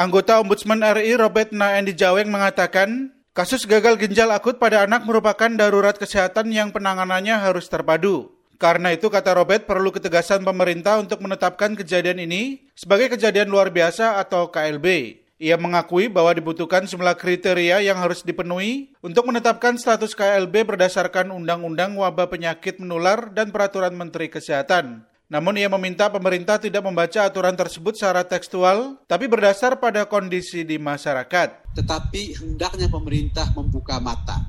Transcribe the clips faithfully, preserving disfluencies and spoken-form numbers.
Anggota Ombudsman R I Robert Naendijaweng mengatakan, kasus gagal ginjal akut pada anak merupakan darurat kesehatan yang penanganannya harus terpadu. Karena itu, kata Robert, perlu ketegasan pemerintah untuk menetapkan kejadian ini sebagai kejadian luar biasa atau K L B. Ia mengakui bahwa dibutuhkan sejumlah kriteria yang harus dipenuhi untuk menetapkan status K L B berdasarkan Undang-Undang Wabah Penyakit Menular dan Peraturan Menteri Kesehatan. Namun ia meminta pemerintah tidak membaca aturan tersebut secara tekstual, tapi berdasar pada kondisi di masyarakat. Tetapi hendaknya pemerintah membuka mata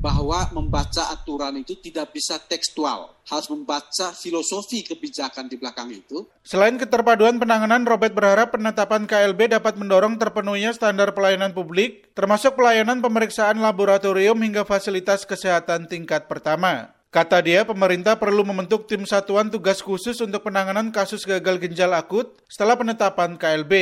bahwa membaca aturan itu tidak bisa tekstual, harus membaca filosofi kebijakan di belakang itu. Selain keterpaduan penanganan, Robert berharap penetapan K L B dapat mendorong terpenuhnya standar pelayanan publik, termasuk pelayanan pemeriksaan laboratorium hingga fasilitas kesehatan tingkat pertama. Kata dia, pemerintah perlu membentuk tim satuan tugas khusus untuk penanganan kasus gagal ginjal akut setelah penetapan K L B.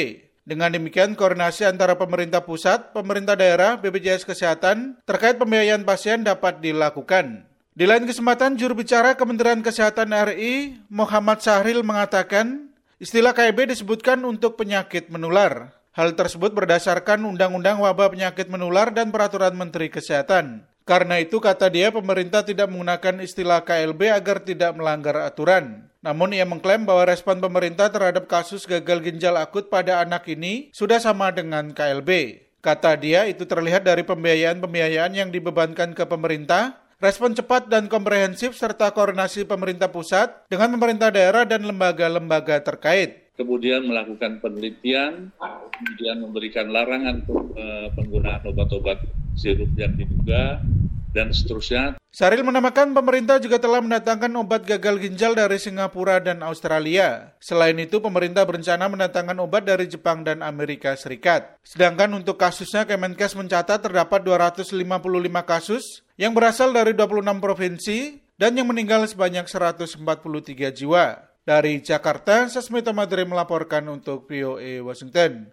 Dengan demikian, koordinasi antara pemerintah pusat, pemerintah daerah, B P J S Kesehatan terkait pembiayaan pasien dapat dilakukan. Di lain kesempatan, juru bicara Kementerian Kesehatan R I, Muhammad Syahril mengatakan, istilah K L B disebutkan untuk penyakit menular. Hal tersebut berdasarkan Undang-Undang Wabah Penyakit Menular dan Peraturan Menteri Kesehatan. Karena itu, kata dia, pemerintah tidak menggunakan istilah K L B agar tidak melanggar aturan. Namun ia mengklaim bahwa respon pemerintah terhadap kasus gagal ginjal akut pada anak ini sudah sama dengan K L B. Kata dia, itu terlihat dari pembiayaan-pembiayaan yang dibebankan ke pemerintah, respon cepat dan komprehensif serta koordinasi pemerintah pusat dengan pemerintah daerah dan lembaga-lembaga terkait. Kemudian melakukan penelitian, kemudian memberikan larangan penggunaan obat-obat sirup yang diduga, dan seterusnya. Syahril menambahkan pemerintah juga telah mendatangkan obat gagal ginjal dari Singapura dan Australia. Selain itu, pemerintah berencana mendatangkan obat dari Jepang dan Amerika Serikat. Sedangkan untuk kasusnya, Kemenkes mencatat terdapat dua ratus lima puluh lima kasus yang berasal dari dua puluh enam provinsi dan yang meninggal sebanyak seratus empat puluh tiga jiwa. Dari Jakarta, Sasmitamadri melaporkan untuk P O E Washington.